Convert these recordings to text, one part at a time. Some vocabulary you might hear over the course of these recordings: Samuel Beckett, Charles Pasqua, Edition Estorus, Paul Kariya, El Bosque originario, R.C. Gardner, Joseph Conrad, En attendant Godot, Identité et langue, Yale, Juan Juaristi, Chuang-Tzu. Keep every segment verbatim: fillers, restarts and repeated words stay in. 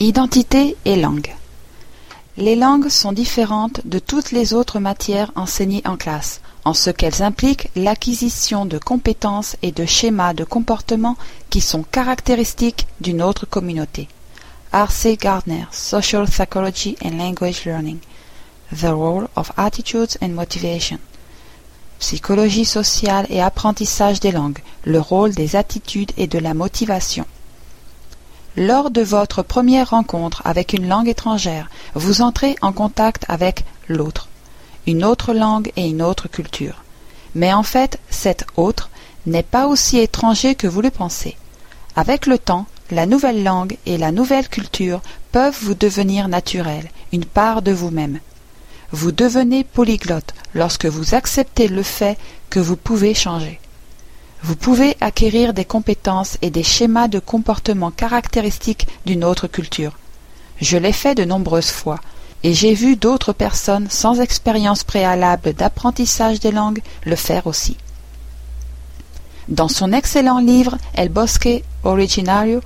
Identité et langue. Les langues sont différentes de toutes les autres matières enseignées en classe, en ce qu'elles impliquent l'acquisition de compétences et de schémas de comportement qui sont caractéristiques d'une autre communauté. R C Gardner, Social Psychology and Language Learning, The Role of Attitudes and Motivation. Psychologie sociale et apprentissage des langues, le rôle des attitudes et de la motivation. Lors de votre première rencontre avec une langue étrangère, vous entrez en contact avec l'autre, une autre langue et une autre culture. Mais en fait, cet autre n'est pas aussi étranger que vous le pensez. Avec le temps, la nouvelle langue et la nouvelle culture peuvent vous devenir naturelles, une part de vous-même. Vous devenez polyglotte lorsque vous acceptez le fait que vous pouvez changer. Vous pouvez acquérir des compétences et des schémas de comportement caractéristiques d'une autre culture. Je l'ai fait de nombreuses fois, et j'ai vu d'autres personnes sans expérience préalable d'apprentissage des langues le faire aussi. Dans son excellent livre « El Bosque originario »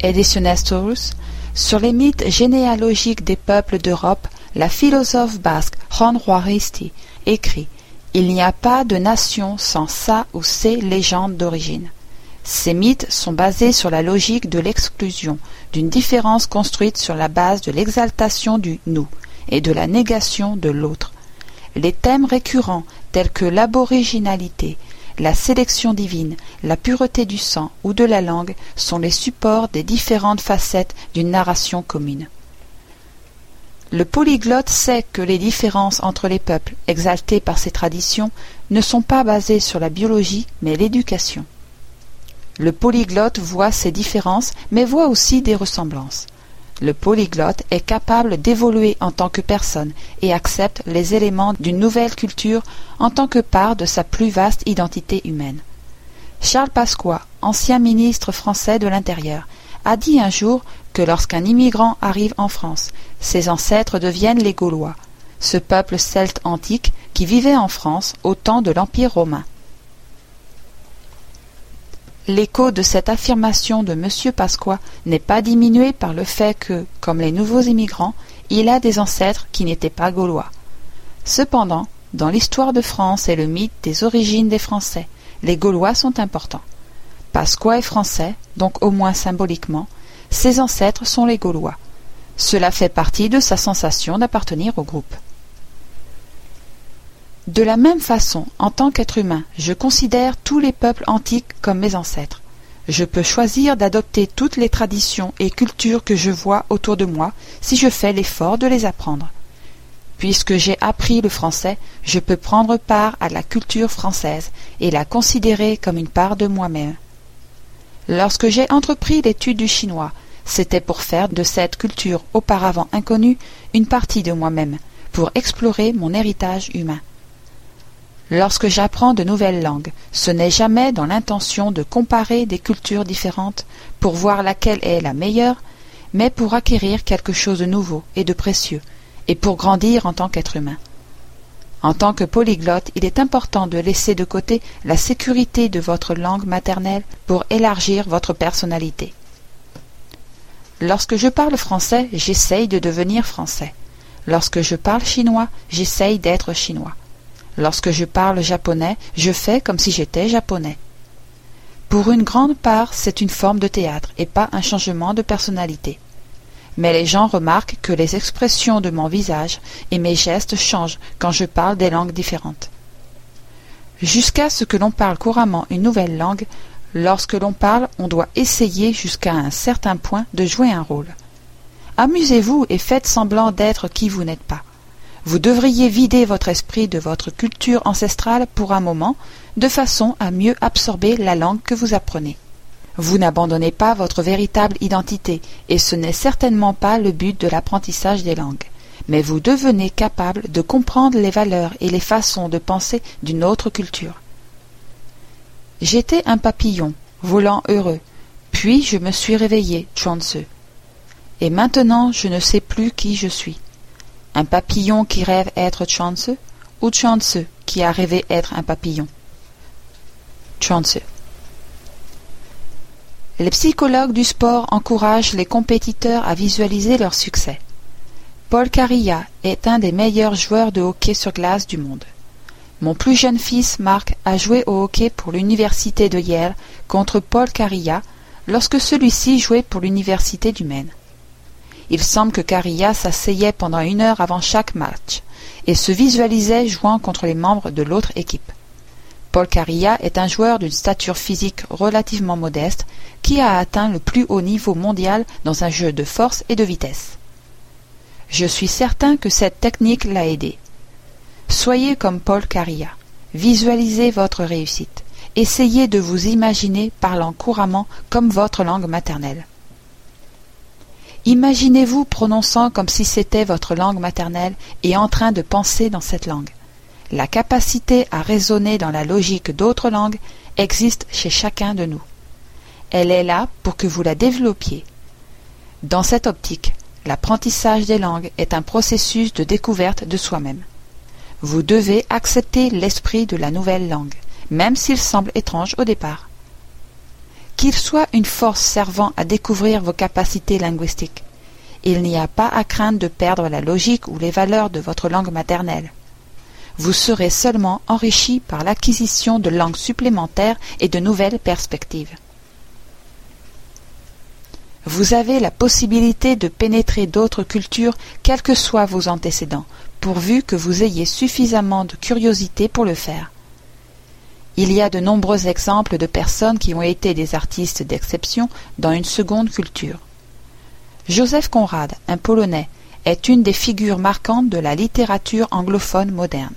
Edition Estorus, sur les mythes généalogiques des peuples d'Europe, la philosophe basque Juan Juaristi écrit: il n'y a pas de nation sans sa ou ses légendes d'origine. Ces mythes sont basés sur la logique de l'exclusion, d'une différence construite sur la base de l'exaltation du « nous » et de la négation de l'autre. Les thèmes récurrents tels que l'aboriginalité, la sélection divine, la pureté du sang ou de la langue sont les supports des différentes facettes d'une narration commune. Le polyglotte sait que les différences entre les peuples, exaltées par ces traditions, ne sont pas basées sur la biologie, mais l'éducation. Le polyglotte voit ces différences, mais voit aussi des ressemblances. Le polyglotte est capable d'évoluer en tant que personne et accepte les éléments d'une nouvelle culture en tant que part de sa plus vaste identité humaine. Charles Pasqua, ancien ministre français de l'Intérieur, a dit un jour que lorsqu'un immigrant arrive en France, ses ancêtres deviennent les Gaulois, ce peuple celte antique qui vivait en France au temps de l'Empire romain. L'écho de cette affirmation de M. Pasqua n'est pas diminué par le fait que, comme les nouveaux immigrants, il a des ancêtres qui n'étaient pas Gaulois. Cependant, dans l'histoire de France et le mythe des origines des Français, les Gaulois sont importants. Pasqua est français, donc au moins symboliquement, ses ancêtres sont les Gaulois. Cela fait partie de sa sensation d'appartenir au groupe. De la même façon, en tant qu'être humain, je considère tous les peuples antiques comme mes ancêtres. Je peux choisir d'adopter toutes les traditions et cultures que je vois autour de moi si je fais l'effort de les apprendre. Puisque j'ai appris le français, je peux prendre part à la culture française et la considérer comme une part de moi-même. Lorsque j'ai entrepris l'étude du chinois, c'était pour faire de cette culture auparavant inconnue une partie de moi-même, pour explorer mon héritage humain. Lorsque j'apprends de nouvelles langues, ce n'est jamais dans l'intention de comparer des cultures différentes pour voir laquelle est la meilleure, mais pour acquérir quelque chose de nouveau et de précieux, et pour grandir en tant qu'être humain. En tant que polyglotte, il est important de laisser de côté la sécurité de votre langue maternelle pour élargir votre personnalité. Lorsque je parle français, j'essaye de devenir français. Lorsque je parle chinois, j'essaye d'être chinois. Lorsque je parle japonais, je fais comme si j'étais japonais. Pour une grande part, c'est une forme de théâtre et pas un changement de personnalité. Mais les gens remarquent que les expressions de mon visage et mes gestes changent quand je parle des langues différentes. Jusqu'à ce que l'on parle couramment une nouvelle langue, lorsque l'on parle, on doit essayer jusqu'à un certain point de jouer un rôle. Amusez-vous et faites semblant d'être qui vous n'êtes pas. Vous devriez vider votre esprit de votre culture ancestrale pour un moment, de façon à mieux absorber la langue que vous apprenez. Vous n'abandonnez pas votre véritable identité, et ce n'est certainement pas le but de l'apprentissage des langues. Mais vous devenez capable de comprendre les valeurs et les façons de penser d'une autre culture. J'étais un papillon, volant heureux, puis je me suis réveillé, Chuang-Tzu. Et maintenant je ne sais plus qui je suis. Un papillon qui rêve être Chuang-Tzu, ou Chuang-Tzu qui a rêvé être un papillon. Chuang-Tzu. Les psychologues du sport encouragent les compétiteurs à visualiser leur succès. Paul Kariya est un des meilleurs joueurs de hockey sur glace du monde. Mon plus jeune fils, Marc, a joué au hockey pour l'université de Yale contre Paul Kariya lorsque celui-ci jouait pour l'université du Maine. Il semble que Kariya s'asseyait pendant une heure avant chaque match et se visualisait jouant contre les membres de l'autre équipe. Paul Kariya est un joueur d'une stature physique relativement modeste qui a atteint le plus haut niveau mondial dans un jeu de force et de vitesse. Je suis certain que cette technique l'a aidé. Soyez comme Paul Kariya. Visualisez votre réussite. Essayez de vous imaginer parlant couramment comme votre langue maternelle. Imaginez-vous prononçant comme si c'était votre langue maternelle et en train de penser dans cette langue. La capacité à raisonner dans la logique d'autres langues existe chez chacun de nous. Elle est là pour que vous la développiez. Dans cette optique, l'apprentissage des langues est un processus de découverte de soi-même. Vous devez accepter l'esprit de la nouvelle langue, même s'il semble étrange au départ. Qu'il soit une force servant à découvrir vos capacités linguistiques, il n'y a pas à craindre de perdre la logique ou les valeurs de votre langue maternelle. Vous serez seulement enrichi par l'acquisition de langues supplémentaires et de nouvelles perspectives. Vous avez la possibilité de pénétrer d'autres cultures, quels que soient vos antécédents, pourvu que vous ayez suffisamment de curiosité pour le faire. Il y a de nombreux exemples de personnes qui ont été des artistes d'exception dans une seconde culture. Joseph Conrad, un Polonais, est une des figures marquantes de la littérature anglophone moderne.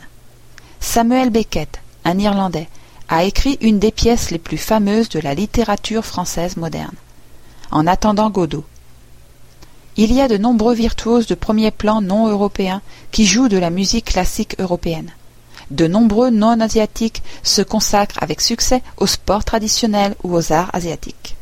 Samuel Beckett, un Irlandais, a écrit une des pièces les plus fameuses de la littérature française moderne, En attendant Godot. Il y a de nombreux virtuoses de premier plan non européens qui jouent de la musique classique européenne. De nombreux non-asiatiques se consacrent avec succès au sport traditionnel ou aux arts asiatiques.